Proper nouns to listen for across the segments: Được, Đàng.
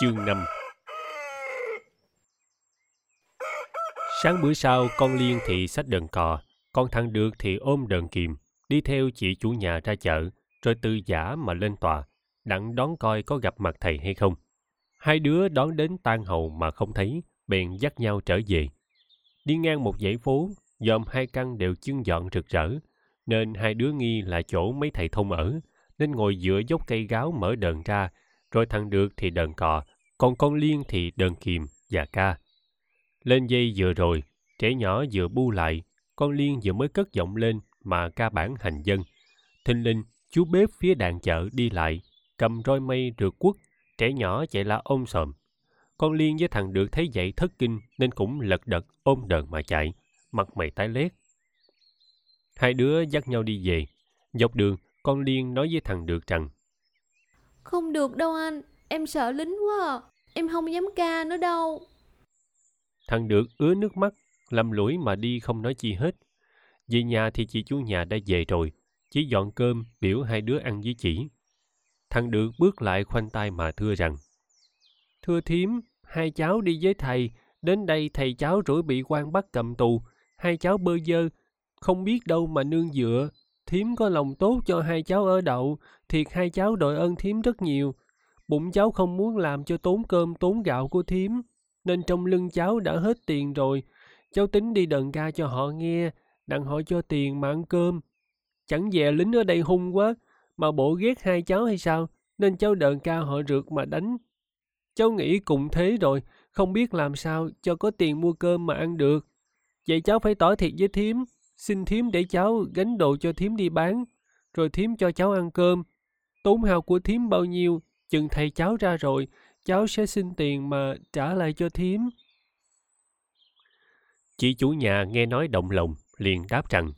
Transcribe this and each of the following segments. Chương 5. Sáng bữa sau, con Liên thì xách đờn cò, con thằng Được thì ôm đờn kìm, đi theo chị chủ nhà ra chợ, rồi từ giả mà lên tòa, đặng đón coi có gặp mặt thầy hay không. Hai đứa đón đến tan hầu mà không thấy, bèn dắt nhau trở về. Đi ngang một dãy phố, dòm hai căn đều chưng dọn rực rỡ, nên hai đứa nghi là chỗ mấy thầy thông ở, nên ngồi dựa dốc cây gáo mở đờn ra, rồi thằng Được thì đờn cò, còn con Liên thì đờn kìm và ca. Lên dây vừa rồi, trẻ nhỏ vừa bu lại, con Liên vừa mới cất giọng lên mà ca bản hành dân. Thình lình, chú bếp phía đàn chợ đi lại, cầm roi mây rượt quất, trẻ nhỏ chạy la om sòm. Con Liên với thằng Được thấy vậy thất kinh nên cũng lật đật ôm đờn mà chạy, mặt mày tái lét. Hai đứa dắt nhau đi về. Dọc đường, con Liên nói với thằng Được rằng: "Không được đâu anh, em sợ lính quá à. Em không dám ca nữa đâu." Thằng Được ứa nước mắt, lầm lũi mà đi không nói chi hết. Về nhà thì chị chủ nhà đã về rồi, chỉ dọn cơm biểu hai đứa ăn với chỉ. Thằng Được bước lại khoanh tay mà thưa rằng: "Thưa thím, hai cháu đi với thầy, đến đây thầy cháu rủi bị quan bắt cầm tù, hai cháu bơ vơ, không biết đâu mà nương dựa. Thím có lòng tốt cho hai cháu ở đậu, thiệt hai cháu đội ơn thím rất nhiều. Bụng cháu không muốn làm cho tốn cơm tốn gạo của thím, nên trong lưng cháu đã hết tiền rồi. Cháu tính đi đờn ca cho họ nghe, đặng họ cho tiền mà ăn cơm. Chẳng dè lính ở đây hung quá, mà bộ ghét hai cháu hay sao, nên cháu đờn ca họ rượt mà đánh. Cháu nghĩ cùng thế rồi, không biết làm sao cho có tiền mua cơm mà ăn được. Vậy cháu phải tỏ thiệt với thím, xin thím để cháu gánh đồ cho thím đi bán, rồi thím cho cháu ăn cơm. Tốn hao của thím bao nhiêu, chừng thầy cháu ra rồi, cháu sẽ xin tiền mà trả lại cho thím." Chị chủ nhà nghe nói động lòng, liền đáp rằng: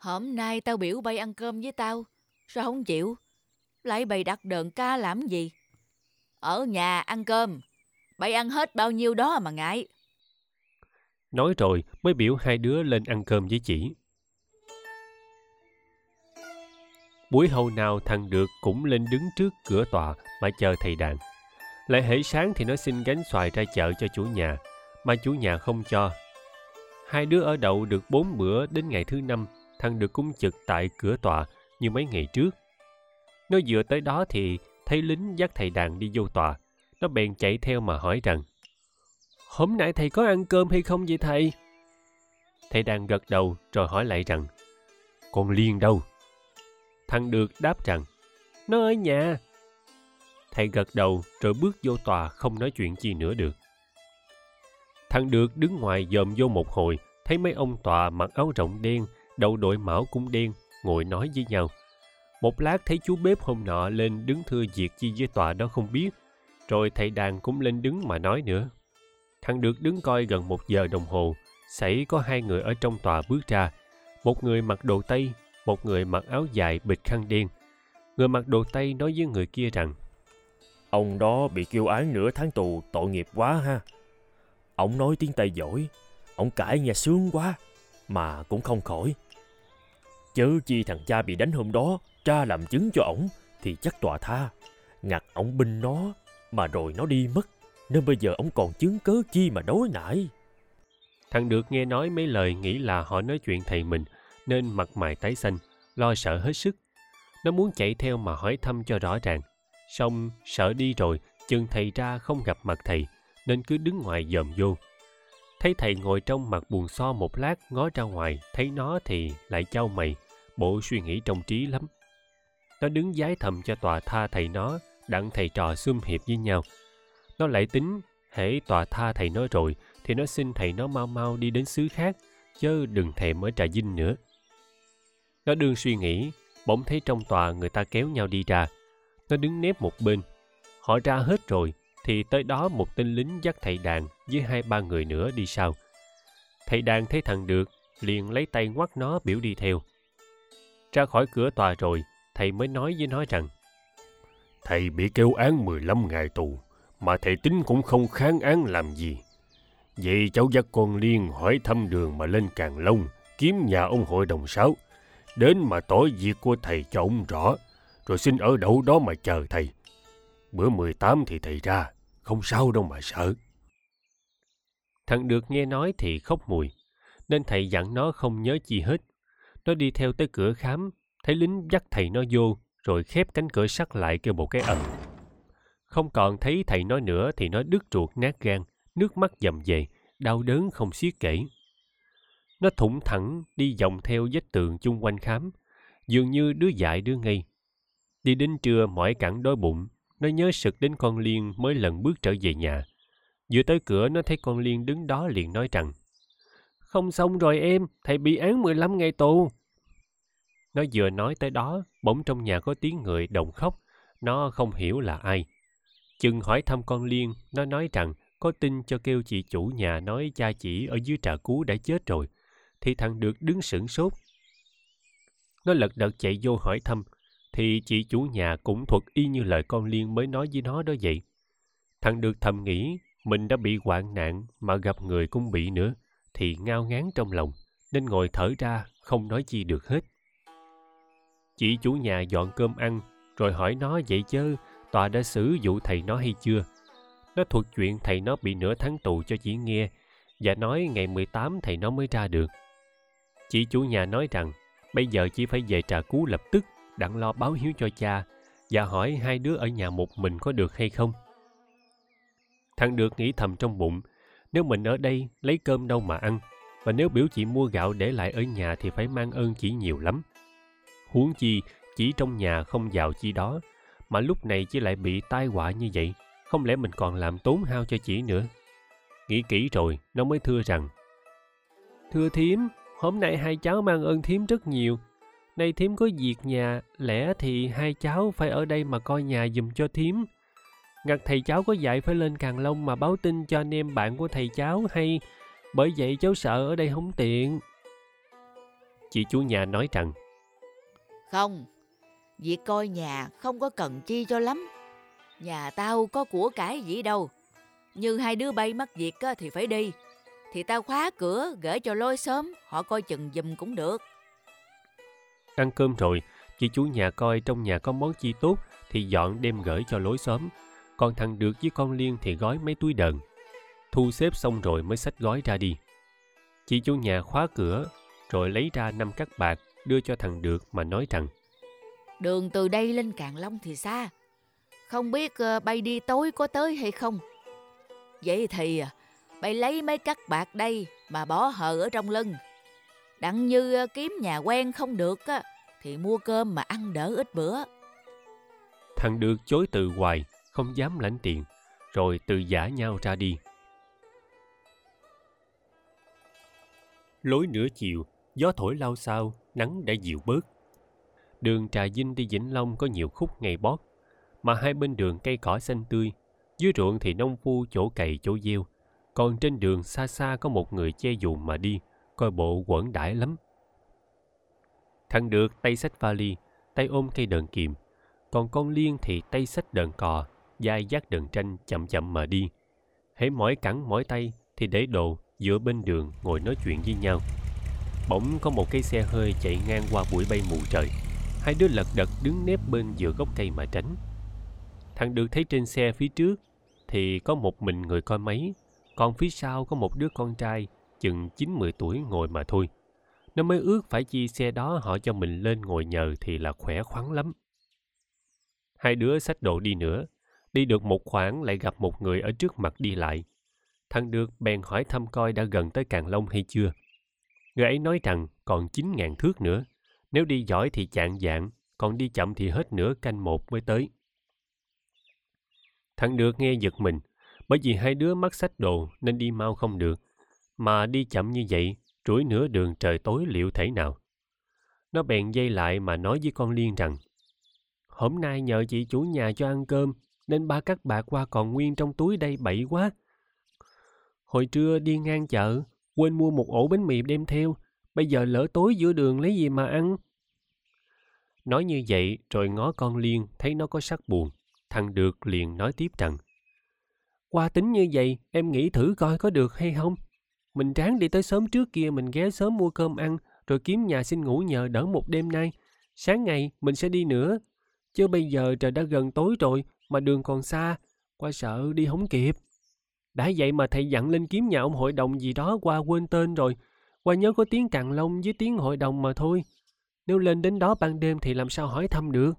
"Hôm nay tao biểu bay ăn cơm với tao, sao không chịu? Lại bày đặt đờn ca làm gì? Ở nhà ăn cơm, bay ăn hết bao nhiêu đó mà ngại." Nói rồi mới biểu hai đứa lên ăn cơm với chị. Buổi hầu nào thằng Được cũng lên đứng trước cửa tòa mà chờ thầy Đàng. Lại hễ sáng thì nó xin gánh xoài ra chợ cho chủ nhà, mà chủ nhà không cho. Hai đứa ở đậu được 4 bữa, đến ngày thứ 5, thằng Được cũng trực tại cửa tòa như mấy ngày trước. Nó vừa tới đó thì thấy lính dắt thầy Đàng đi vô tòa, nó bèn chạy theo mà hỏi rằng: "Hôm nay thầy có ăn cơm hay không vậy thầy?" Thầy Đàng gật đầu rồi hỏi lại rằng: "Con Liên đâu?" Thằng Được đáp rằng: "Nó ở nhà." Thầy gật đầu rồi bước vô tòa không nói chuyện chi nữa được. Thằng Được đứng ngoài dòm vô một hồi, thấy mấy ông tòa mặc áo rộng đen, đầu đội mão cũng đen, ngồi nói với nhau. Một lát thấy chú bếp hôm nọ lên đứng thưa việc chi với tòa đó không biết, rồi thầy Đàng cũng lên đứng mà nói nữa. Thằng Được đứng coi gần 1 giờ đồng hồ, xảy có 2 người ở trong tòa bước ra, một người mặc đồ tây, một người mặc áo dài bịt khăn đen. Người mặc đồ tây nói với người kia rằng: "Ông đó bị kêu án nửa tháng tù, tội nghiệp quá ha. Ông nói tiếng Tây giỏi, ông cãi nhà sướng quá, mà cũng không khỏi. Chớ chi thằng cha bị đánh hôm đó, cha làm chứng cho ổng thì chắc tòa tha. Ngặt ổng binh nó, mà rồi nó đi mất, nên bây giờ ổng còn chứng cớ chi mà đối nại." Thằng Được nghe nói mấy lời nghĩ là họ nói chuyện thầy mình, nên mặt mày tái xanh, lo sợ hết sức. Nó muốn chạy theo mà hỏi thăm cho rõ ràng, xong sợ đi rồi, chừng thầy ra không gặp mặt thầy, nên cứ đứng ngoài dòm vô. Thấy thầy ngồi trong mặt buồn so một lát, ngó ra ngoài, thấy nó thì lại chau mày, bộ suy nghĩ trong trí lắm. Nó đứng vái thầm cho tòa tha thầy nó, đặng thầy trò sum hiệp với nhau. Nó lại tính, hễ tòa tha thầy nó rồi, thì nó xin thầy nó mau mau đi đến xứ khác, chớ đừng thèm ở Trà Vinh nữa. Nó đương suy nghĩ, bỗng thấy trong tòa người ta kéo nhau đi ra. Nó đứng nép một bên. Họ ra hết rồi, thì tới đó một tên lính dắt thầy Đàng với 2-3 người nữa đi sau. Thầy Đàng thấy thằng Được, liền lấy tay ngoắt nó biểu đi theo. Ra khỏi cửa tòa rồi, thầy mới nói với nó rằng: "Thầy bị kêu án 15 ngày tù, mà thầy tính cũng không kháng án làm gì. Vậy cháu dắt con Liên hỏi thăm đường mà lên Càng Long, kiếm nhà ông hội đồng 6, đến mà tỏ việc của thầy cho ông rõ, rồi xin ở đậu đó mà chờ thầy. bữa 18 thì thầy ra, không sao đâu mà sợ. Thằng Được nghe nói thì khóc mùi, nên thầy dặn nó không nhớ chi hết. Nó đi theo tới cửa khám, thấy lính dắt thầy nó vô, rồi khép cánh cửa sắt lại kêu một cái ầm. Không còn thấy thầy nói nữa thì nó đứt ruột nát gan, nước mắt dầm về, đau đớn không xiết kể. Nó thủng thẳng đi vòng theo vách tường chung quanh khám, dường như đứa dại đứa ngây. Đi đến trưa mỏi cẳng đói bụng, nó nhớ sực đến con Liên mới lần bước trở về nhà. Vừa tới cửa nó thấy con Liên đứng đó liền nói rằng: "Không xong rồi em, thầy bị án 15 ngày tù." Nó vừa nói tới đó, bỗng trong nhà có tiếng người đồng khóc, nó không hiểu là ai. Chừng hỏi thăm con Liên, nó nói rằng có tin cho kêu chị chủ nhà nói cha chỉ ở dưới Trà Cú đã chết rồi, thì thằng Được đứng sửng sốt. Nó lật đật chạy vô hỏi thăm, thì chị chủ nhà cũng thuật y như lời con Liên mới nói với nó đó vậy. Thằng Được thầm nghĩ mình đã bị hoạn nạn mà gặp người cũng bị nữa, thì ngao ngán trong lòng, nên ngồi thở ra không nói chi được hết. Chị chủ nhà dọn cơm ăn, rồi hỏi nó vậy chứ tòa đã xử vụ thầy nó hay chưa. Nó thuật chuyện thầy nó bị nửa tháng tù cho chị nghe, và nói ngày 18 thầy nó mới ra được. Chị chủ nhà nói rằng bây giờ chị phải về Trà Cú lập tức, đặng lo báo hiếu cho cha, và hỏi hai đứa ở nhà một mình có được hay không. Thằng Được nghĩ thầm trong bụng, nếu mình ở đây lấy cơm đâu mà ăn, và nếu biểu chị mua gạo để lại ở nhà thì phải mang ơn chị nhiều lắm. Huống chi chỉ trong nhà không giàu chi đó, mà lúc này chỉ lại bị tai họa như vậy, không lẽ mình còn làm tốn hao cho chị nữa. Nghĩ kỹ rồi, nó mới thưa rằng: "Thưa thím, hôm nay hai cháu mang ơn thím rất nhiều. Nay thím có việc nhà, lẽ thì hai cháu phải ở đây mà coi nhà giùm cho thím. Ngặt thầy cháu có dạy phải lên Càng Long mà báo tin cho anh em bạn của thầy cháu hay, bởi vậy cháu sợ ở đây không tiện." Chị chủ nhà nói rằng: "Không, việc coi nhà không có cần chi cho lắm. Nhà tao có của cải gì đâu. Như hai đứa bay mất việc thì phải đi, thì tao khóa cửa gửi cho lối xóm, họ coi chừng giùm cũng được." Ăn cơm rồi, chị chủ nhà coi trong nhà có món chi tốt thì dọn đem gửi cho lối xóm, còn thằng Được với con Liên thì gói mấy túi đờn. Thu xếp xong rồi mới xách gói ra đi. Chị chủ nhà khóa cửa rồi lấy ra 5 cắc bạc đưa cho thằng Được mà nói rằng: "Đường từ đây lên Càng Long thì xa, không biết bay đi tối có tới hay không. Vậy thì bay lấy mấy cắc bạc đây mà bỏ hờ ở trong lưng, đặng như kiếm nhà quen không được thì mua cơm mà ăn đỡ ít bữa." Thằng Được chối từ hoài, không dám lãnh tiền, rồi từ giả nhau ra đi. Lối nửa chiều, gió thổi lao xao, nắng đã dịu bớt. Đường Trà Vinh đi Vĩnh Long có nhiều khúc ngày bót, mà hai bên đường cây cỏ xanh tươi, dưới ruộng thì nông phu chỗ cày chỗ gieo, còn trên đường xa xa có một người che dù mà đi, coi bộ quẩn đãi lắm. Thằng Được tay xách vali, tay ôm cây đờn kìm, còn con Liên thì tay xách đờn cò, vai vác đờn tranh chậm chậm mà đi. Hễ mỏi cẳng mỏi tay thì để đồ giữa bên đường ngồi nói chuyện với nhau. Bỗng có một cái xe hơi chạy ngang qua bụi bay mù trời. Hai đứa lật đật đứng nép bên giữa gốc cây mà tránh. Thằng Được thấy trên xe phía trước thì có một mình người coi máy, còn phía sau có một đứa con trai chừng 9-10 tuổi ngồi mà thôi. Nó mới ước phải chi xe đó họ cho mình lên ngồi nhờ thì là khỏe khoắn lắm. Hai đứa xách đồ đi nữa, đi được một khoảng lại gặp một người ở trước mặt đi lại. Thằng Được bèn hỏi thăm coi đã gần tới Càng Long hay chưa. Người ấy nói rằng còn 9.000 thước nữa, nếu đi giỏi thì chạng vạng, còn đi chậm thì hết nửa canh một mới tới. Thằng Được nghe giật mình, bởi vì hai đứa mắc xách đồ nên đi mau không được, mà đi chậm như vậy, rủi nửa đường trời tối liệu thể nào. Nó bèn dây lại mà nói với con Liên rằng: "Hôm nay nhờ chị chủ nhà cho ăn cơm, nên 3 cắc bạc qua còn nguyên trong túi đây bậy quá. Hồi trưa đi ngang chợ, quên mua một ổ bánh mì đem theo, bây giờ lỡ tối giữa đường lấy gì mà ăn?" Nói như vậy rồi ngó con Liên thấy nó có sắc buồn, thằng Được liền nói tiếp rằng: "Qua tính như vậy em nghĩ thử coi có được hay không. Mình ráng đi tới xóm trước kia mình ghé xóm mua cơm ăn, rồi kiếm nhà xin ngủ nhờ đỡ một đêm nay. Sáng ngày mình sẽ đi nữa, chứ bây giờ trời đã gần tối rồi mà đường còn xa, qua sợ đi không kịp. Đã vậy mà thầy dặn lên kiếm nhà ông hội đồng gì đó qua quên tên rồi, qua nhớ có tiếng Càng Long với tiếng hội đồng mà thôi. Nếu lên đến đó ban đêm thì làm sao hỏi thăm được.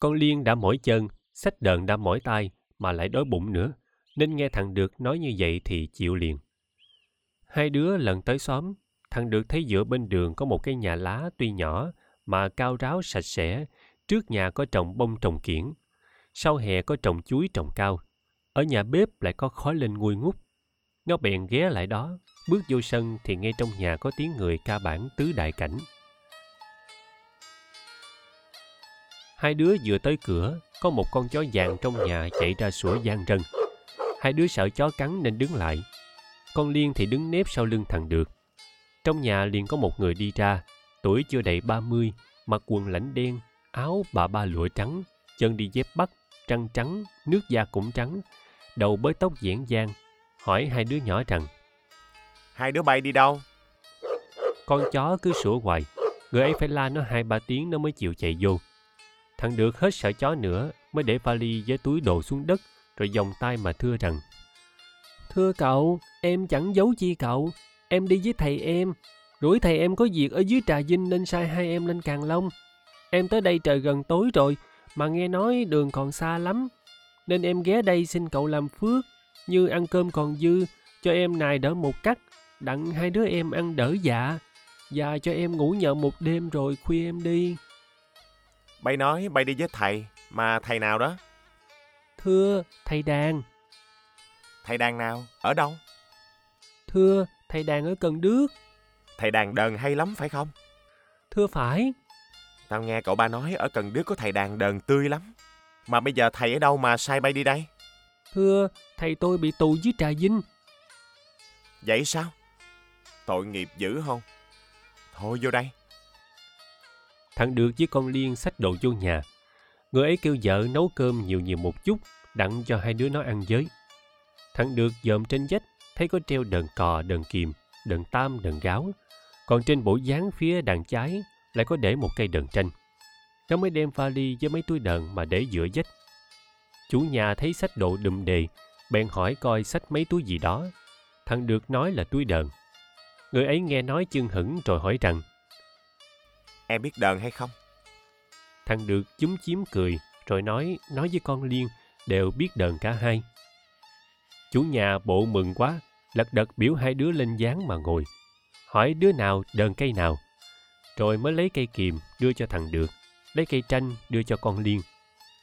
Con Liên đã mỏi chân, xách đờn đã mỏi tay mà lại đói bụng nữa, nên nghe thằng Được nói như vậy thì chịu liền. Hai đứa lần tới xóm, thằng Được thấy giữa bên đường có một cái nhà lá tuy nhỏ mà cao ráo sạch sẽ, trước nhà có trồng bông trồng kiển, sau hè có trồng chuối trồng cao, ở nhà bếp lại có khói lên ngùi ngút. Nó bèn ghé lại đó, bước vô sân thì nghe trong nhà có tiếng người ca bản tứ đại cảnh. Hai đứa vừa tới cửa, có một con chó vàng trong nhà chạy ra sủa vang rần. Hai đứa sợ chó cắn nên đứng lại. Con Liên thì đứng nép sau lưng thằng Được. Trong nhà liền có một người đi ra, tuổi chưa đầy 30, mặc quần lãnh đen, áo bà ba lụa trắng, chân đi dép Bắc, trăng trắng, nước da cũng trắng, đầu bới tóc dẻn dang, hỏi hai đứa nhỏ rằng: "Hai đứa bay đi đâu?" Con chó cứ sủa hoài, người ấy phải la nó 2-3 tiếng nó mới chịu chạy vô. Thằng Được hết sợ chó nữa, mới để vali với túi đồ xuống đất, rồi vòng tay mà thưa rằng: "Thưa cậu, em chẳng giấu chi cậu, em đi với thầy em, rủi thầy em có việc ở dưới Trà Vinh nên sai hai em lên Càng Long. Em tới đây trời gần tối rồi, mà nghe nói đường còn xa lắm, nên em ghé đây xin cậu làm phước, như ăn cơm còn dư, cho em nài đỡ một cắt, đặng hai đứa em ăn đỡ dạ, và cho em ngủ nhờ một đêm rồi khuya em đi." Bay nói bay đi với thầy, mà thầy nào đó? Thưa thầy Đàng. Thầy Đàng nào, ở đâu? Thưa thầy Đàng ở Cần Đước. Thầy Đàng đờn hay lắm phải không? Thưa phải. Tao nghe cậu ba nói ở Cần Đước có thầy Đàng đờn tươi lắm. Mà bây giờ thầy ở đâu mà sai bay đi đây? Thưa, thầy tôi bị tù dưới Trà Vinh. Vậy sao? Tội nghiệp dữ không? Thôi vô đây. Thằng Được với con Liên xách đồ vô nhà. Người ấy kêu vợ nấu cơm nhiều nhiều một chút, đặng cho hai đứa nó ăn với. Thằng Được dòm trên vách, thấy có treo đờn cò, đờn kìm, đờn tam, đờn gáo. Còn trên bộ dáng phía đằng trái lại có để một cây đờn tranh. Nó mới đem vali với mấy túi đờn mà để giữa vách. Chủ nhà thấy xách đồ đùm đề, bèn hỏi coi xách mấy túi gì đó. Thằng Được nói là túi đờn. Người ấy nghe nói chưng hửng rồi hỏi rằng: "Em biết đờn hay không?" Thằng Được chúm chím cười rồi nói với con Liên đều biết đờn cả hai. Chủ nhà bộ mừng quá, lật đật biểu hai đứa lên gián mà ngồi, hỏi đứa nào đờn cây nào, rồi mới lấy cây kìm đưa cho thằng Được, lấy cây tranh đưa cho con Liên.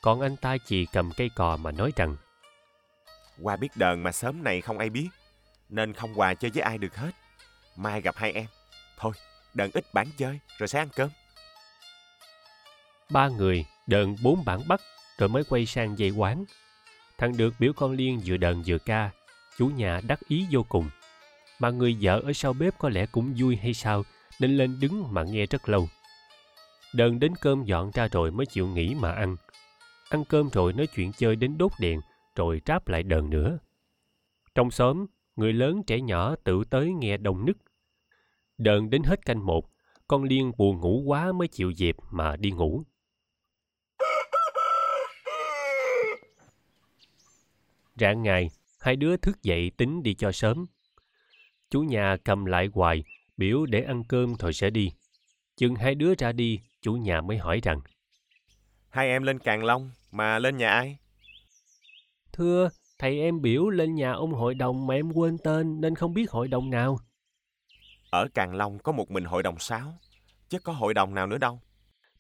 Còn anh ta chỉ cầm cây cò mà nói rằng: "Qua biết đờn mà sớm này không ai biết, nên không quà chơi với ai được hết. Mai gặp hai em, thôi đờn ít bản chơi rồi sẽ ăn cơm." Ba người đờn 4 bản bắt rồi mới quay sang dây quán. Thằng Được biểu con Liên vừa đờn vừa ca, chủ nhà đắc ý vô cùng. Mà người vợ ở sau bếp có lẽ cũng vui hay sao nên lên đứng mà nghe rất lâu. Đờn đến cơm dọn ra rồi mới chịu nghỉ mà ăn. Ăn cơm rồi nói chuyện chơi đến đốt đèn rồi ráp lại đờn nữa. Trong xóm, người lớn trẻ nhỏ tự tới nghe đông nức. Đờn đến hết canh 1, con Liên buồn ngủ quá mới chịu dẹp mà đi ngủ. Rạng ngày, hai đứa thức dậy tính đi cho sớm. Chủ nhà cầm lại hoài, biểu để ăn cơm rồi sẽ đi. Chừng hai đứa ra đi, chủ nhà mới hỏi rằng: "Hai em lên Càng Long, mà lên nhà ai?" "Thưa, thầy em biểu lên nhà ông hội đồng mà em quên tên nên không biết hội đồng nào." "Ở Càng Long có một mình hội đồng 6, chứ có hội đồng nào nữa đâu."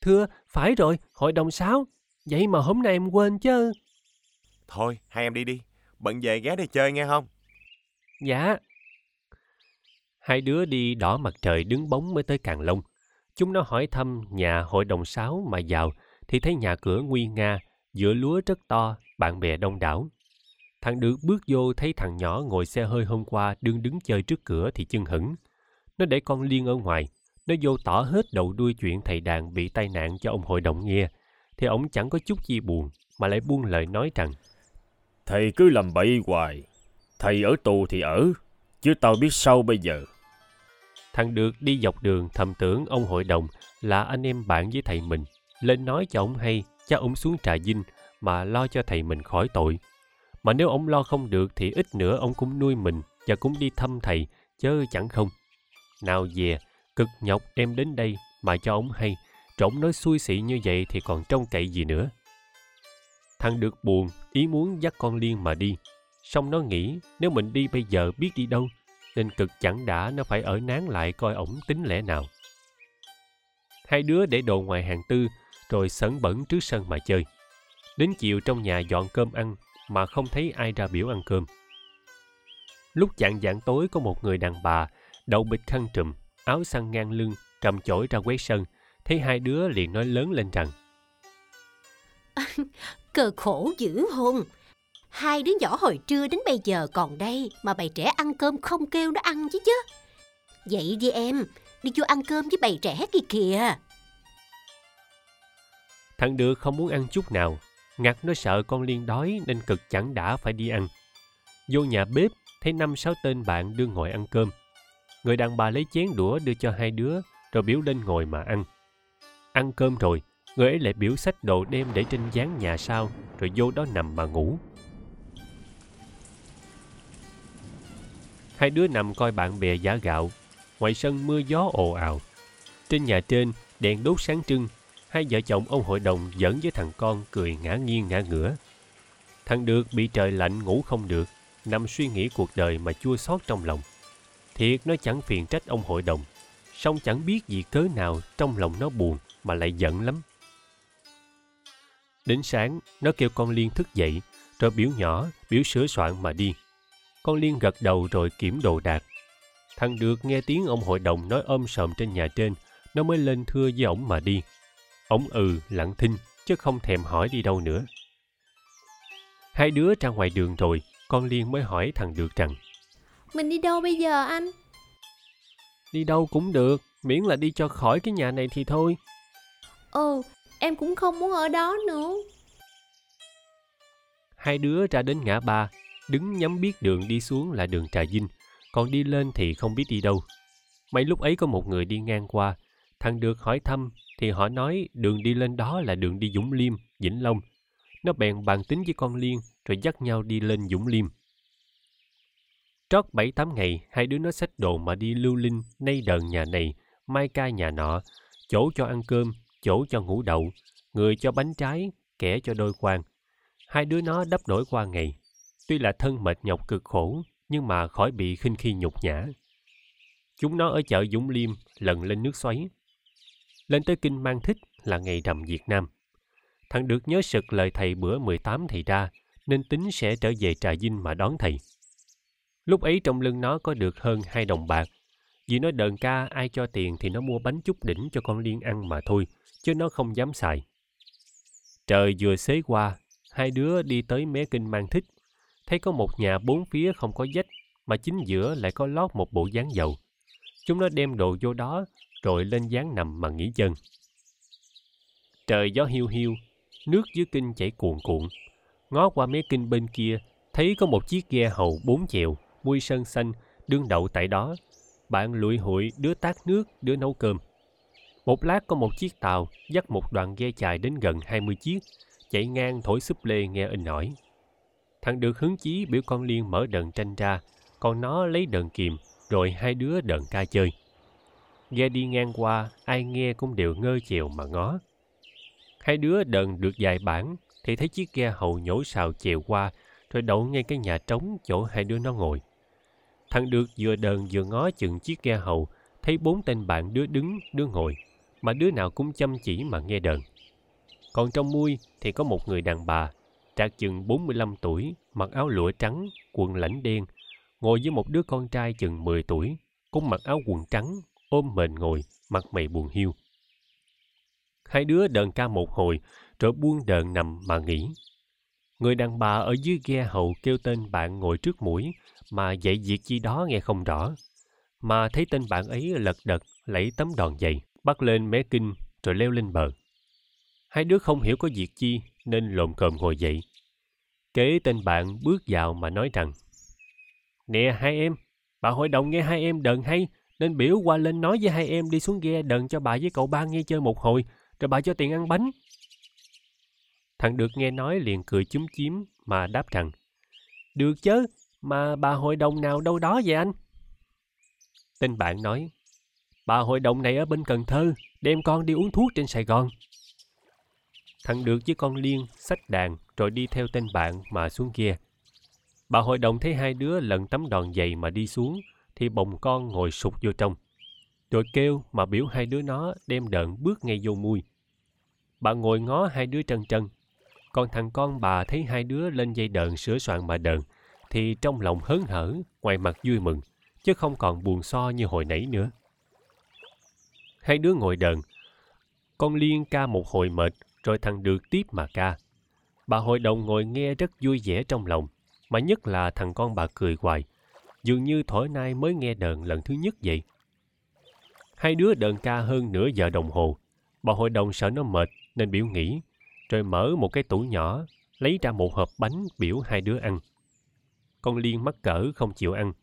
"Thưa, phải rồi, hội đồng 6. Vậy mà hôm nay em quên chứ." "Thôi, hai em đi đi, bận về ghé đây chơi nghe không?" "Dạ." Hai đứa đi đỏ mặt trời đứng bóng mới tới Càng Long. Chúng nó hỏi thăm nhà hội đồng 6 mà vào thì thấy nhà cửa nguy nga, giữa lúa rất to, bạn bè đông đảo. Thằng Được bước vô thấy thằng nhỏ ngồi xe hơi hôm qua đương đứng chơi trước cửa thì chưng hửng. Nó để con Liên ở ngoài, nó vô tỏ hết đầu đuôi chuyện thầy Đàng bị tai nạn cho ông hội đồng nghe, thì ổng chẳng có chút gì buồn mà lại buông lời nói rằng: "Thầy cứ làm bậy hoài, thầy ở tù thì ở, chứ tao biết sao bây giờ." Thằng Được đi dọc đường thầm tưởng ông hội đồng là anh em bạn với thầy mình, lên nói cho ổng hay cho ổng xuống Trà Vinh mà lo cho thầy mình khỏi tội. Mà nếu ổng lo không được thì ít nữa ổng cũng nuôi mình và cũng đi thăm thầy, chứ chẳng không. Nào về, cực nhọc em đến đây mà cho ổng hay, trộn nói xui xị như vậy thì còn trông cậy gì nữa. Thằng Được buồn, ý muốn dắt con Liên mà đi. Xong nó nghĩ nếu mình đi bây giờ biết đi đâu, nên cực chẳng đã nó phải ở nán lại coi ổng tính lẽ nào. Hai đứa để đồ ngoài hàng tư, rồi sấn bẩn trước sân mà chơi. Đến chiều trong nhà dọn cơm ăn, mà không thấy ai ra biểu ăn cơm. Lúc chạng vạng tối có một người đàn bà, đầu bịch khăn trùm, áo xăng ngang lưng, trầm chổi ra quét sân, thấy hai đứa liền nói lớn lên rằng: Cơ khổ dữ hôn, hai đứa nhỏ hồi trưa đến bây giờ còn đây mà bầy trẻ ăn cơm không kêu nó ăn chứ. Vậy đi em, đi vô ăn cơm với bầy trẻ kia kìa. Thằng Được không muốn ăn chút nào, ngặt nó sợ con Liên đói nên cực chẳng đã phải đi ăn. Vô nhà bếp, thấy 5-6 tên bạn đương ngồi ăn cơm. Người đàn bà lấy chén đũa đưa cho hai đứa, rồi biểu lên ngồi mà ăn. Ăn cơm rồi, người ấy lại biểu xách đồ đem để trên gián nhà sau, rồi vô đó nằm mà ngủ. Hai đứa nằm coi bạn bè giã gạo, ngoài sân mưa gió ồ ào. Trên nhà trên, đèn đốt sáng trưng, hai vợ chồng ông hội đồng giỡn với thằng con cười ngã nghiêng ngã ngửa. Thằng Được bị trời lạnh ngủ không được, nằm suy nghĩ cuộc đời mà chua xót trong lòng. Thiệt nó chẳng phiền trách ông hội đồng, song chẳng biết vì cớ nào trong lòng nó buồn mà lại giận lắm. Đến sáng, nó kêu con Liên thức dậy, rồi biểu nhỏ, biểu sửa soạn mà đi. Con Liên gật đầu rồi kiểm đồ đạc. Thằng Được nghe tiếng ông hội đồng nói om sòm trên nhà trên, nó mới lên thưa với ổng mà đi. Ổng lặng thinh, chứ không thèm hỏi đi đâu nữa. Hai đứa ra ngoài đường rồi, con Liên mới hỏi thằng Được rằng: Mình đi đâu bây giờ anh? Đi đâu cũng được, miễn là đi cho khỏi cái nhà này thì thôi. Em cũng không muốn ở đó nữa. Hai đứa ra đến ngã ba, đứng nhắm biết đường đi xuống là đường Trà Vinh, còn đi lên thì không biết đi đâu. Mấy lúc ấy có một người đi ngang qua, thằng Được hỏi thăm thì họ nói đường đi lên đó là đường đi Vũng Liêm, Vĩnh Long. Nó bèn bàn tính với con Liên rồi dắt nhau đi lên Vũng Liêm. Trót 7-8 ngày, hai đứa nó xách đồ mà đi lưu linh, nay đờn nhà này, mai ca nhà nọ, chỗ cho ăn cơm, chỗ cho ngủ đậu, người cho bánh trái, kẻ cho đôi quan. Hai đứa nó đắp đổi qua ngày. Tuy là thân mệt nhọc cực khổ, nhưng mà khỏi bị khinh khi nhục nhã. Chúng nó ở chợ Vũng Liêm, lần lên nước xoáy. Lên tới Kinh Mang Thích là ngày rằm Việt Nam. Thằng Được nhớ sực lời thầy bữa 18 thầy ra, nên tính sẽ trở về Trà Vinh mà đón thầy. Lúc ấy trong lưng nó có được hơn 2 đồng bạc. Vì nó đờn ca ai cho tiền thì nó mua bánh chút đỉnh cho con Liên ăn mà thôi, chứ nó không dám xài. Trời vừa xế qua, hai đứa đi tới mé Kinh Mang Thích. Thấy có một nhà 4 phía không có vách, mà chính giữa lại có lót một bộ gián dầu. Chúng nó đem đồ vô đó, rồi lên gián nằm mà nghỉ chân. Trời gió hiu hiu, nước dưới kinh chảy cuồn cuộn. Ngó qua mé kinh bên kia, thấy có một chiếc ghe hầu 4 chèo, mui sơn xanh, đương đậu tại đó. Bạn lụi hụi, đứa tát nước, đứa nấu cơm. Một lát có một chiếc tàu dắt một đoàn ghe chài đến gần 20 chiếc, chạy ngang thổi súp lê nghe inh ỏi. Thằng Được hứng chí biểu con Liên mở đờn tranh ra, còn nó lấy đờn kìm, rồi hai đứa đờn ca chơi. Ghe đi ngang qua, ai nghe cũng đều ngơ chèo mà ngó. Hai đứa đờn được vài bản, thì thấy chiếc ghe hầu nhổ sào chèo qua, rồi đậu ngay cái nhà trống chỗ hai đứa nó ngồi. Thằng Được vừa đờn vừa ngó chừng chiếc ghe hầu, thấy 4 tên bạn đứa đứng, đứa ngồi, mà đứa nào cũng chăm chỉ mà nghe đờn. Còn trong mui thì có một người đàn bà, trạc chừng 45 tuổi, mặc áo lụa trắng, quần lãnh đen, ngồi với một đứa con trai chừng 10 tuổi, cũng mặc áo quần trắng, ôm mền ngồi, mặt mày buồn hiu. Hai đứa đờn ca một hồi, rồi buông đờn nằm mà nghỉ. Người đàn bà ở dưới ghe hầu kêu tên bạn ngồi trước mũi, mà dạy việc chi đó nghe không rõ. Mà thấy tên bạn ấy lật đật, lấy tấm đòn giày, bắt lên mé kinh, rồi leo lên bờ. Hai đứa không hiểu có việc chi, nên lồm cồm ngồi dậy. Kế tên bạn bước vào mà nói rằng: Nè hai em, bà hội đồng nghe hai em đờn hay, nên biểu qua lên nói với hai em đi xuống ghe đờn cho bà với cậu ba nghe chơi một hồi, rồi bà cho tiền ăn bánh. Thằng Được nghe nói liền cười chúm chím mà đáp rằng: "Được chứ, mà bà hội đồng nào đâu đó vậy anh?" Tên bạn nói: "Bà hội đồng này ở bên Cần Thơ, đem con đi uống thuốc trên Sài Gòn." Thằng Được với con Liên xách Đàng rồi đi theo tên bạn mà xuống kia. Bà hội đồng thấy hai đứa lần tấm đòn giày mà đi xuống thì bồng con ngồi sụt vô trong, rồi kêu mà biểu hai đứa nó đem đợn bước ngay vô mui. Bà ngồi ngó hai đứa trân trân, còn thằng con bà thấy hai đứa lên dây đợn sửa soạn mà đợn thì trong lòng hớn hở, ngoài mặt vui mừng, chứ không còn buồn so như hồi nãy nữa. Hai đứa ngồi đợn, con Liên ca một hồi mệt rồi thằng Được tiếp mà ca. Bà hội đồng ngồi nghe rất vui vẻ trong lòng, mà nhất là thằng con bà cười hoài, dường như thổi nay mới nghe đờn lần thứ nhất vậy. Hai đứa đờn ca hơn nửa giờ đồng hồ. Bà hội đồng sợ nó mệt nên biểu nghỉ, rồi mở một cái tủ nhỏ, lấy ra một hộp bánh biểu hai đứa ăn. Con Liên mắc cỡ không chịu ăn.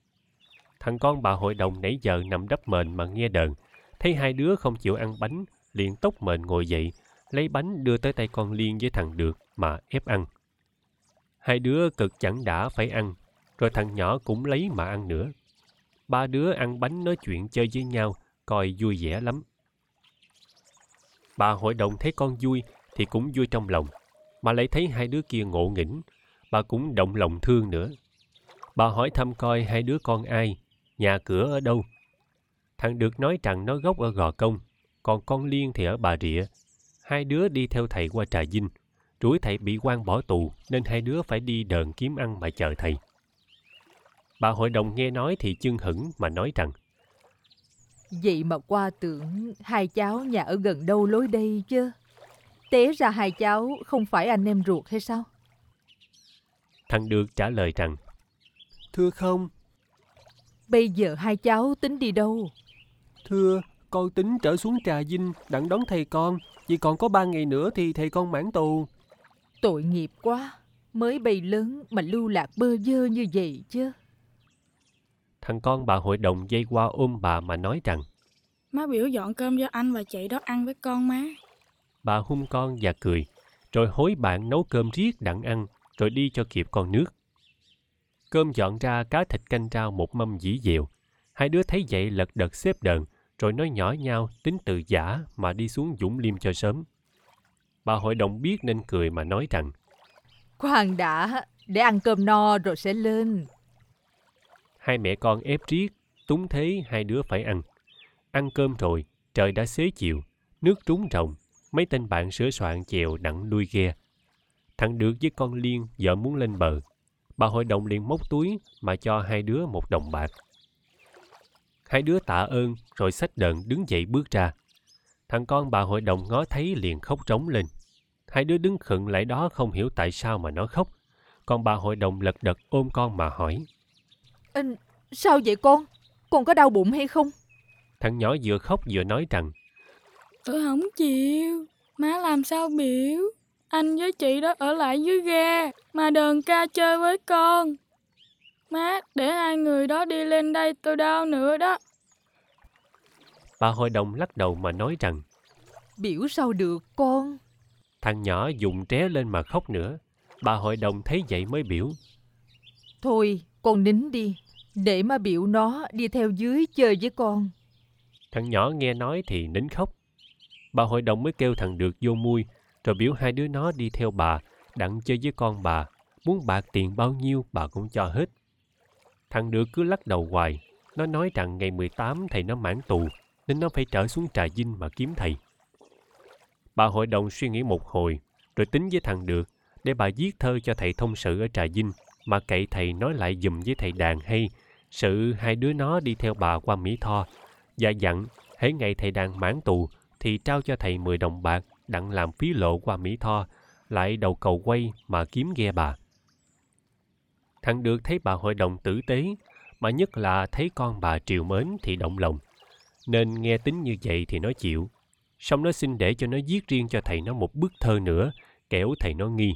Thằng con bà hội đồng nãy giờ nằm đắp mền mà nghe đờn, thấy hai đứa không chịu ăn bánh, liền tốc mền ngồi dậy, lấy bánh đưa tới tay con Liên với thằng Được mà ép ăn. Hai đứa cực chẳng đã phải ăn, rồi thằng nhỏ cũng lấy mà ăn nữa. Ba đứa ăn bánh nói chuyện chơi với nhau, coi vui vẻ lắm. Bà hội đồng thấy con vui thì cũng vui trong lòng, mà lại thấy hai đứa kia ngộ nghĩnh, bà cũng động lòng thương nữa. Bà hỏi thăm coi hai đứa con ai, nhà cửa ở đâu. Thằng Được nói rằng nó gốc ở Gò Công, còn con Liên thì ở Bà Rịa. Hai đứa đi theo thầy qua Trà Vinh, rủi thầy bị quan bỏ tù nên hai đứa phải đi đờn kiếm ăn mà chờ thầy. Bà hội đồng nghe nói thì chưng hửng mà nói rằng: "Vậy mà qua tưởng hai cháu nhà ở gần đâu lối đây chứ. Té ra hai cháu không phải anh em ruột hay sao?" Thằng Được trả lời rằng: "Thưa không." "Bây giờ hai cháu tính đi đâu?" "Thưa, con tính trở xuống Trà Vinh đặng đón thầy con, vì còn có 3 ngày nữa thì thầy con mãn tù." "Tội nghiệp quá, mới bay lớn mà lưu lạc bơ vơ như vậy chứ." Thằng con bà hội đồng dây qua ôm bà mà nói rằng: "Má biểu dọn cơm cho anh và chị đó ăn với con má." Bà hung con và cười, rồi hối bạn nấu cơm riết đặng ăn, rồi đi cho kịp con nước. Cơm dọn ra, cá thịt canh rau một mâm dĩ dẹo. Hai đứa thấy vậy lật đật xếp đợn, rồi nói nhỏ nhau tính từ giả mà đi xuống Vũng Liêm cho sớm. Bà hội đồng biết nên cười mà nói rằng: "Khoan đã, để ăn cơm no rồi sẽ lên." Hai mẹ con ép riết, túng thế hai đứa phải ăn. Ăn cơm rồi, trời đã xế chiều, nước trúng rồng, mấy tên bạn sửa soạn chèo đặng lui ghe. Thằng Được với con Liên vợ muốn lên bờ, bà hội đồng liền móc túi mà cho hai đứa 1 đồng bạc. Hai đứa tạ ơn rồi xách đợn đứng dậy bước ra. Thằng con bà hội đồng ngó thấy liền khóc trống lên. Hai đứa đứng khựng lại đó không hiểu tại sao mà nó khóc. Còn bà hội đồng lật đật ôm con mà hỏi: "Sao vậy con? Con có đau bụng hay không?" Thằng nhỏ vừa khóc vừa nói rằng: "Tôi không chịu, má làm sao biểu. Anh với chị đó ở lại dưới ghe mà đờn ca chơi với con. Má, để hai người đó đi lên đây tôi đau nữa đó." Bà hội đồng lắc đầu mà nói rằng: "Biểu sao được con." Thằng nhỏ vùng tré lên mà khóc nữa. Bà hội đồng thấy vậy mới biểu: "Thôi, con nín đi, để má biểu nó đi theo dưới chơi với con." Thằng nhỏ nghe nói thì nín khóc. Bà hội đồng mới kêu thằng Được vô mui, rồi biểu hai đứa nó đi theo bà, đặng chơi với con bà, muốn bạc tiền bao nhiêu bà cũng cho hết. Thằng Được cứ lắc đầu hoài, nó nói rằng ngày 18 thầy nó mãn tù, nên nó phải trở xuống Trà Vinh mà kiếm thầy. Bà hội đồng suy nghĩ một hồi, rồi tính với thằng Được, để bà viết thơ cho thầy thông sự ở Trà Vinh, mà cậy thầy nói lại giùm với thầy Đàng hay sự hai đứa nó đi theo bà qua Mỹ Tho, và dặn hễ ngày thầy Đàng mãn tù thì trao cho thầy 10 đồng bạc đặng làm phí lộ qua Mỹ Tho, lại đầu cầu quay mà kiếm ghe bà. Thằng Được thấy bà hội đồng tử tế, mà nhất là thấy con bà triều mến thì động lòng, nên nghe tính như vậy thì nó chịu. Xong nó xin để cho nó viết riêng cho thầy nó một bức thơ nữa, kẻo thầy nó nghi.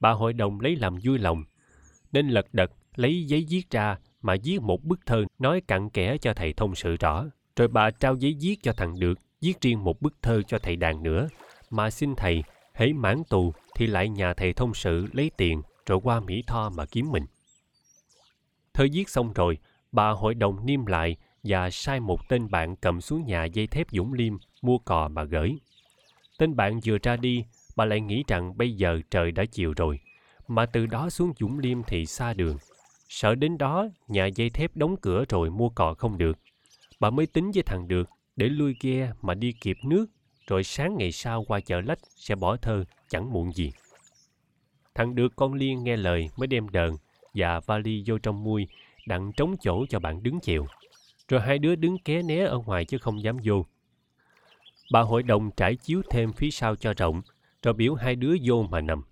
Bà hội đồng lấy làm vui lòng, nên lật đật lấy giấy viết ra mà viết một bức thơ nói cặn kẽ cho thầy thông sự rõ. Rồi bà trao giấy viết cho thằng Được, viết riêng một bức thơ cho thầy Đàng nữa, mà xin thầy hễ mãn tù thì lại nhà thầy thông sự lấy tiền rồi qua Mỹ Tho mà kiếm mình. Thời giết xong rồi, bà hội đồng niêm lại và sai một tên bạn cầm xuống nhà dây thép Dũng Liêm mua cò mà gửi. Tên bạn vừa ra đi, bà lại nghĩ rằng bây giờ trời đã chiều rồi, mà từ đó xuống Dũng Liêm thì xa đường. Sợ đến đó, nhà dây thép đóng cửa rồi mua cò không được. Bà mới tính với thằng Được để lui ghe mà đi kịp nước, rồi sáng ngày sau qua chợ Lách sẽ bỏ thơ, chẳng muộn gì. Thằng Được con Liên nghe lời mới đem đờn và vali vô trong mui, đặng trống chỗ cho bạn đứng chèo. Rồi hai đứa đứng ké né ở ngoài chứ không dám vô. Bà hội đồng trải chiếu thêm phía sau cho rộng, rồi biểu hai đứa vô mà nằm.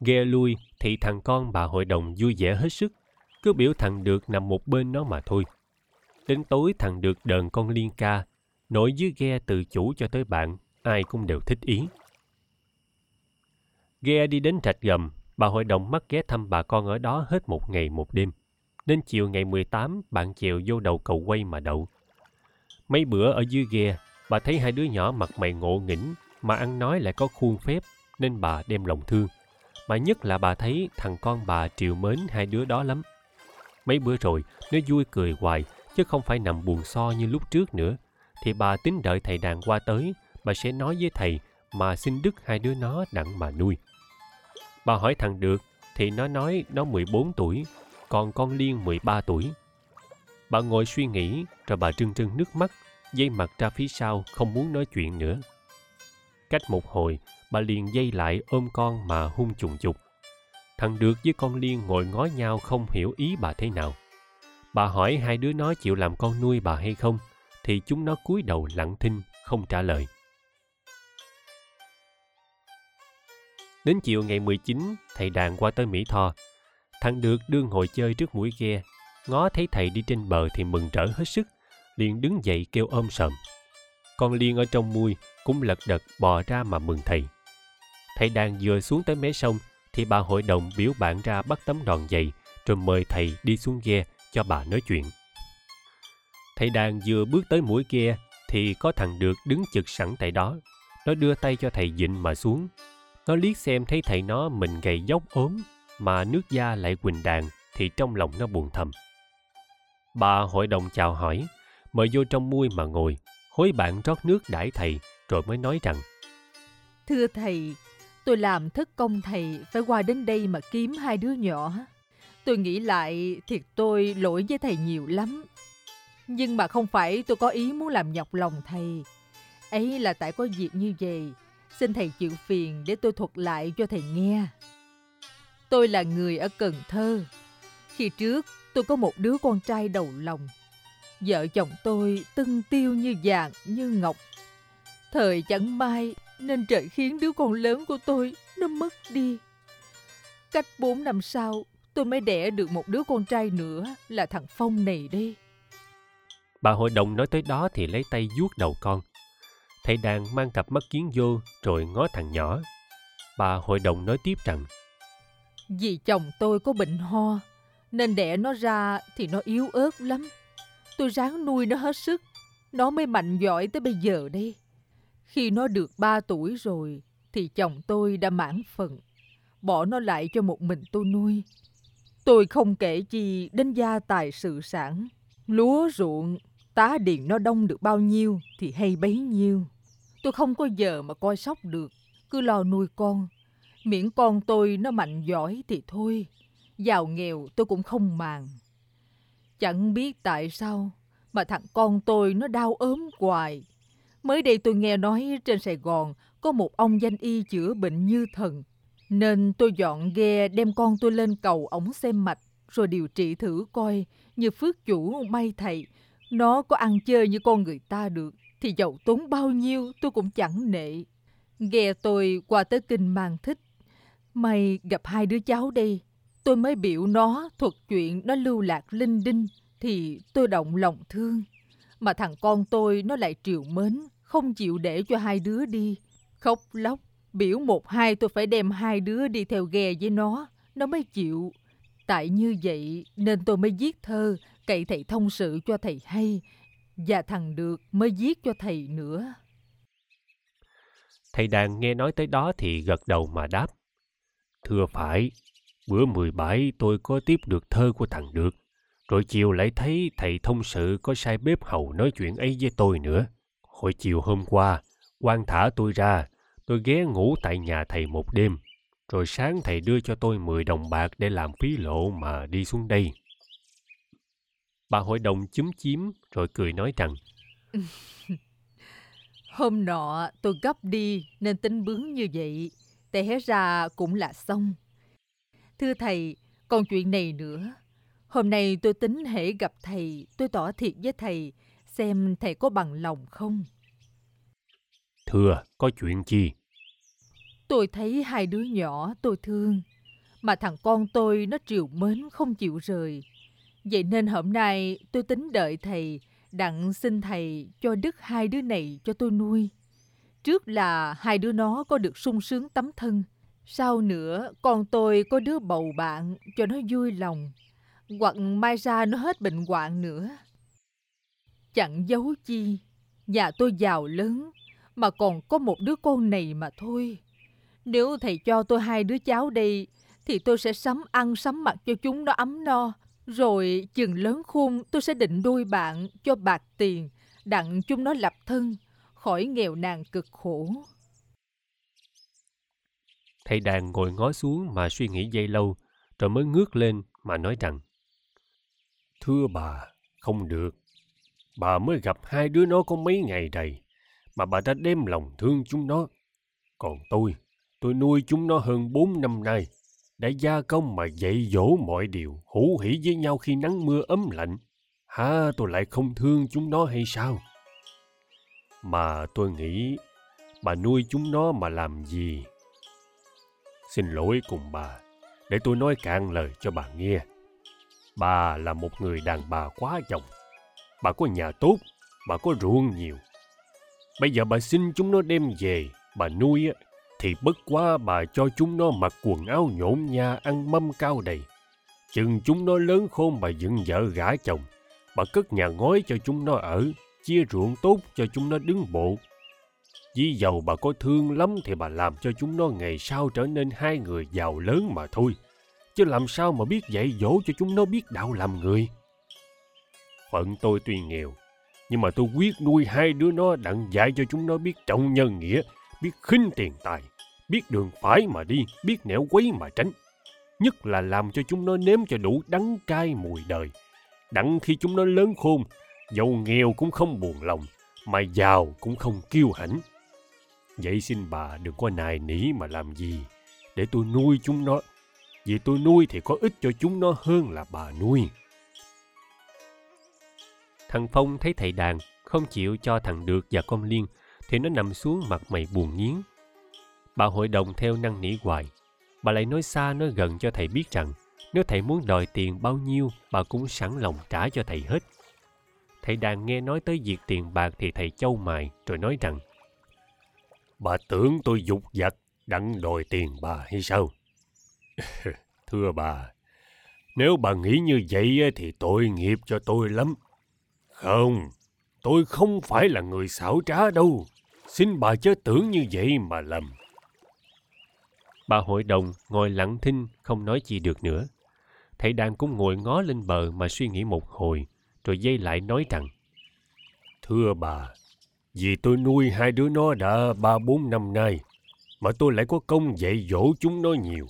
Ghe lui thì thằng con bà hội đồng vui vẻ hết sức, cứ biểu thằng Được nằm một bên nó mà thôi. Đến tối thằng Được đờn con Liên ca, nội dưới ghe từ chủ cho tới bạn, ai cũng đều thích ý. Ghe đi đến Rạch Gầm, bà hội đồng mắc ghé thăm bà con ở đó hết một ngày một đêm. Đến chiều ngày 18, bạn chèo vô đầu cầu quay mà đậu. Mấy bữa ở dưới ghe, bà thấy hai đứa nhỏ mặt mày ngộ nghĩnh, mà ăn nói lại có khuôn phép, nên bà đem lòng thương. Mà nhất là bà thấy thằng con bà trìu mến hai đứa đó lắm. Mấy bữa rồi, nó vui cười hoài, chứ không phải nằm buồn so như lúc trước nữa. Thì bà tính đợi thầy Đàng qua tới, bà sẽ nói với thầy mà xin đứt hai đứa nó đặng mà nuôi. Bà hỏi thằng Được, thì nó nói nó 14 tuổi, còn con Liên 13 tuổi. Bà ngồi suy nghĩ, rồi bà trưng trưng nước mắt, dây mặt ra phía sau, không muốn nói chuyện nữa. Cách một hồi, bà liền dây lại ôm con mà hung chùng chục. Thằng Được với con Liên ngồi ngó nhau không hiểu ý bà thế nào. Bà hỏi hai đứa nó chịu làm con nuôi bà hay không, thì chúng nó cúi đầu lặng thinh, không trả lời. Đến chiều ngày 19, thầy Đàng qua tới Mỹ Tho. Thằng Được đưa ngồi chơi trước mũi ghe, ngó thấy thầy đi trên bờ thì mừng rỡ hết sức, liền đứng dậy kêu ôm sòm. Con Liên ở trong mui cũng lật đật bò ra mà mừng thầy. Thầy Đàng vừa xuống tới mé sông thì bà hội đồng biểu bạn ra bắt tấm đòn giày rồi mời thầy đi xuống ghe cho bà nói chuyện. Thầy Đàng vừa bước tới mũi ghe thì có thằng Được đứng chực sẵn tại đó. Nó đưa tay cho thầy vịnh mà xuống. Nó liếc xem thấy thầy nó mình gầy dốc ốm mà nước da lại quỳnh đàn thì trong lòng nó buồn thầm. Bà hội đồng chào hỏi, mời vô trong mui mà ngồi, hối bạn rót nước đãi thầy rồi mới nói rằng: Thưa thầy, tôi làm thất công thầy phải qua đến đây mà kiếm hai đứa nhỏ. Tôi nghĩ lại thiệt tôi lỗi với thầy nhiều lắm. Nhưng mà không phải tôi có ý muốn làm nhọc lòng thầy. Ấy là tại có việc như vậy, xin thầy chịu phiền để tôi thuật lại cho thầy nghe. Tôi là người ở Cần Thơ. Khi trước tôi có một đứa con trai đầu lòng. Vợ chồng tôi tưng tiêu như vàng như ngọc. Thời chẳng may nên trời khiến đứa con lớn của tôi nó mất đi. Cách 4 năm sau tôi mới đẻ được một đứa con trai nữa là thằng Phong này đây. Bà hội đồng nói tới đó thì lấy tay vuốt đầu con. Thầy Đàng mang cặp mắt kiến vô rồi ngó thằng nhỏ. Bà hội đồng nói tiếp rằng: Vì chồng tôi có bệnh ho nên đẻ nó ra thì nó yếu ớt lắm. Tôi ráng nuôi nó hết sức, nó mới mạnh giỏi tới bây giờ đây. Khi nó được 3 tuổi rồi thì chồng tôi đã mãn phận, bỏ nó lại cho một mình tôi nuôi. Tôi không kể chi đến gia tài sự sản, lúa ruộng, tá điền nó đông được bao nhiêu thì hay bấy nhiêu. Tôi không có giờ mà coi sóc được, cứ lo nuôi con. Miễn con tôi nó mạnh giỏi thì thôi, giàu nghèo tôi cũng không màng. Chẳng biết tại sao mà thằng con tôi nó đau ốm hoài. Mới đây tôi nghe nói trên Sài Gòn có một ông danh y chữa bệnh như thần, nên tôi dọn ghe đem con tôi lên cầu ổng xem mạch rồi điều trị thử coi, như phước chủ may thầy, nó có ăn chơi như con người ta được thì dầu tốn bao nhiêu tôi cũng chẳng nệ. Ghe tôi qua tới Kinh Mang Thích, may gặp hai đứa cháu đây, tôi mới biểu nó thuật chuyện nó lưu lạc linh đinh thì tôi động lòng thương. Mà thằng con tôi nó lại trìu mến, không chịu để cho hai đứa đi. Khóc lóc, biểu một hai tôi phải đem hai đứa đi theo ghe với nó mới chịu. Tại như vậy nên tôi mới viết thơ cậy thầy thông sự cho thầy hay, và thằng Được mới viết cho thầy nữa. Thầy Đàng nghe nói tới đó thì gật đầu mà đáp. Thưa phải, bữa 17 tôi có tiếp được thơ của thằng Được, rồi chiều lại thấy thầy thông sự có sai bếp hầu nói chuyện ấy với tôi nữa. Hồi chiều hôm qua, quan thả tôi ra, tôi ghé ngủ tại nhà thầy một đêm, rồi sáng thầy đưa cho tôi 10 đồng bạc để làm phí lộ mà đi xuống đây. Bà hội đồng chúm chím rồi cười nói rằng, hôm nọ tôi gấp đi nên tính bướng như vậy, té ra cũng là xong. Thưa thầy, còn chuyện này nữa. Hôm nay tôi tính hễ gặp thầy, tôi tỏ thiệt với thầy, xem thầy có bằng lòng không. Thưa, có chuyện chi? Tôi thấy hai đứa nhỏ tôi thương, mà thằng con tôi nó trìu mến không chịu rời. Vậy nên hôm nay tôi tính đợi thầy, đặng xin thầy cho đứt hai đứa này cho tôi nuôi. Trước là hai đứa nó có được sung sướng tấm thân, sau nữa con tôi có đứa bầu bạn cho nó vui lòng, hoặc mai ra nó hết bệnh hoạn nữa. Chẳng giấu chi, nhà tôi giàu lớn mà còn có một đứa con này mà thôi. Nếu thầy cho tôi hai đứa cháu đây thì tôi sẽ sắm ăn sắm mặc cho chúng nó ấm no, rồi chừng lớn khôn tôi sẽ định đôi bạn cho bạc tiền, đặng chúng nó lập thân khỏi nghèo nàn cực khổ. Thầy Đàng ngồi ngó xuống mà suy nghĩ giây lâu, rồi mới ngước lên mà nói rằng, thưa bà, không được. Bà mới gặp hai đứa nó có mấy ngày đầy, mà bà đã đem lòng thương chúng nó. Còn tôi nuôi chúng nó hơn 4 năm nay, đã gia công mà dạy dỗ mọi điều, hữu hỉ với nhau khi nắng mưa ấm lạnh. Hả, tôi lại không thương chúng nó hay sao? Mà tôi nghĩ, bà nuôi chúng nó mà làm gì? Xin lỗi cùng bà, để tôi nói cạn lời cho bà nghe. Bà là một người đàn bà quá chồng. Bà có nhà tốt, bà có ruộng nhiều. Bây giờ bà xin chúng nó đem về, bà nuôi thì bất quá bà cho chúng nó mặc quần áo nhộn nha, ăn mâm cao đầy. Chừng chúng nó lớn khôn bà dựng vợ gả chồng, bà cất nhà ngói cho chúng nó ở, chia ruộng tốt cho chúng nó đứng bộ. Vì dầu bà có thương lắm thì bà làm cho chúng nó ngày sau trở nên hai người giàu lớn mà thôi, chứ làm sao mà biết dạy dỗ cho chúng nó biết đạo làm người. Phận tôi tuy nghèo, nhưng mà tôi quyết nuôi hai đứa nó đặng dạy cho chúng nó biết trọng nhân nghĩa, biết khinh tiền tài, biết đường phải mà đi, biết nẻo quấy mà tránh. Nhất là làm cho chúng nó nếm cho đủ đắng cay mùi đời, đặng khi chúng nó lớn khôn, dầu nghèo cũng không buồn lòng, mà giàu cũng không kiêu hãnh. Vậy xin bà đừng có nài nỉ mà làm gì, để tôi nuôi chúng nó. Vì tôi nuôi thì có ích cho chúng nó hơn là bà nuôi. Thằng Phong thấy thầy Đàng không chịu cho thằng Được và con Liên thì nó nằm xuống, mặt mày buồn nghiến. Bà hội đồng theo năn nỉ hoài. Bà lại nói xa nói gần cho thầy biết rằng nếu thầy muốn đòi tiền bao nhiêu bà cũng sẵn lòng trả cho thầy hết. Thầy Đàng nghe nói tới việc tiền bạc thì thầy chau mày rồi nói rằng, bà tưởng tôi dục vặt đặng đòi tiền bà hay sao? Thưa bà, nếu bà nghĩ như vậy thì tội nghiệp cho tôi lắm. Không, tôi không phải là người xảo trá đâu. Xin bà chớ tưởng như vậy mà lầm. Bà hội đồng ngồi lặng thinh không nói chi được nữa. Thầy Đàng cũng ngồi ngó lên bờ mà suy nghĩ một hồi, rồi dây lại nói rằng, thưa bà, vì tôi nuôi hai đứa nó đã 3-4 năm nay, mà tôi lại có công dạy dỗ chúng nó nhiều,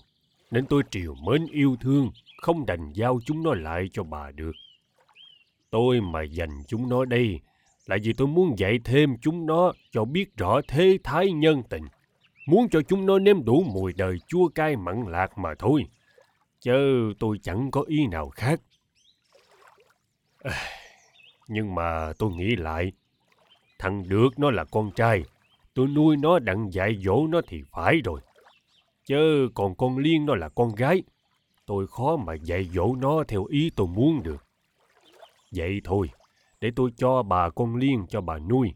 nên tôi trìu mến yêu thương, không đành giao chúng nó lại cho bà được. Tôi mà dành chúng nó đây là vì tôi muốn dạy thêm chúng nó cho biết rõ thế thái nhân tình, muốn cho chúng nó nếm đủ mùi đời chua cay mặn lạc mà thôi, chứ tôi chẳng có ý nào khác. Nhưng mà tôi nghĩ lại, thằng Được nó là con trai, tôi nuôi nó đặng dạy dỗ nó thì phải rồi. Chứ còn con Liên nó là con gái, tôi khó mà dạy dỗ nó theo ý tôi muốn được. Vậy thôi, để tôi cho bà con Liên cho bà nuôi,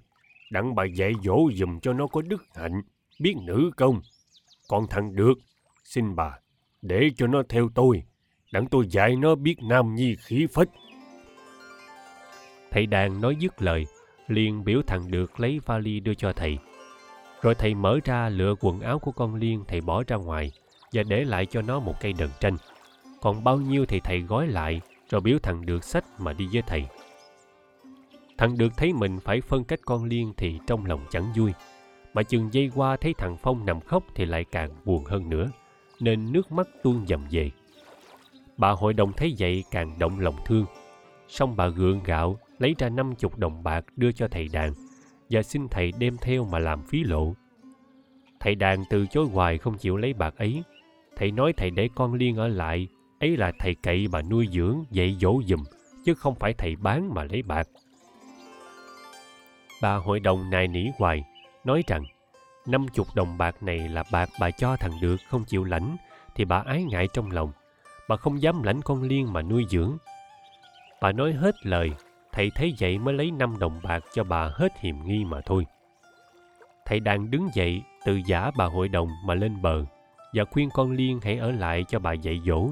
đặng bà dạy dỗ giùm cho nó có đức hạnh, biết nữ công. Còn thằng Được, xin bà, để cho nó theo tôi, đặng tôi dạy nó biết nam nhi khí phách. Thầy Đàng nói dứt lời, liền biểu thằng Được lấy vali đưa cho thầy. Rồi thầy mở ra lựa quần áo của con Liên, thầy bỏ ra ngoài và để lại cho nó một cây đờn tranh. Còn bao nhiêu thì thầy gói lại rồi biếu thằng Được xách mà đi với thầy. Thằng Được thấy mình phải phân cách con Liên thì trong lòng chẳng vui. Mà chừng giây qua thấy thằng Phong nằm khóc thì lại càng buồn hơn nữa, nên nước mắt tuôn dầm về. Bà hội đồng thấy vậy càng động lòng thương. Xong bà gượng gạo lấy ra 50 đồng bạc đưa cho thầy Đàng và xin thầy đem theo mà làm phí lộ. Thầy Đàng từ chối hoài không chịu lấy bạc ấy. Thầy nói thầy để con Liên ở lại, ấy là thầy cậy mà nuôi dưỡng, dạy dỗ giùm, chứ không phải thầy bán mà lấy bạc. Bà hội đồng nài nỉ hoài, nói rằng 50 đồng bạc này là bạc bà cho thằng Được không chịu lãnh, thì bà ái ngại trong lòng, bà không dám lãnh con Liên mà nuôi dưỡng. Bà nói hết lời, thầy thấy vậy mới lấy 5 đồng bạc cho bà hết hiềm nghi mà thôi. Thầy Đàng đứng dậy từ giả bà hội đồng mà lên bờ và khuyên con Liên hãy ở lại cho bà dạy dỗ,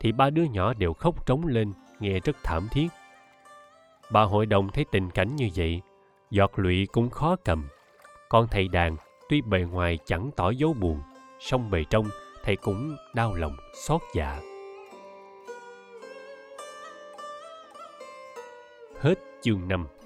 thì ba đứa nhỏ đều khóc trống lên, nghe rất thảm thiết. Bà hội đồng thấy tình cảnh như vậy, giọt lụy cũng khó cầm. Còn thầy Đàng tuy bề ngoài chẳng tỏ dấu buồn, song bề trong thầy cũng đau lòng xót dạ. Hết chương 5.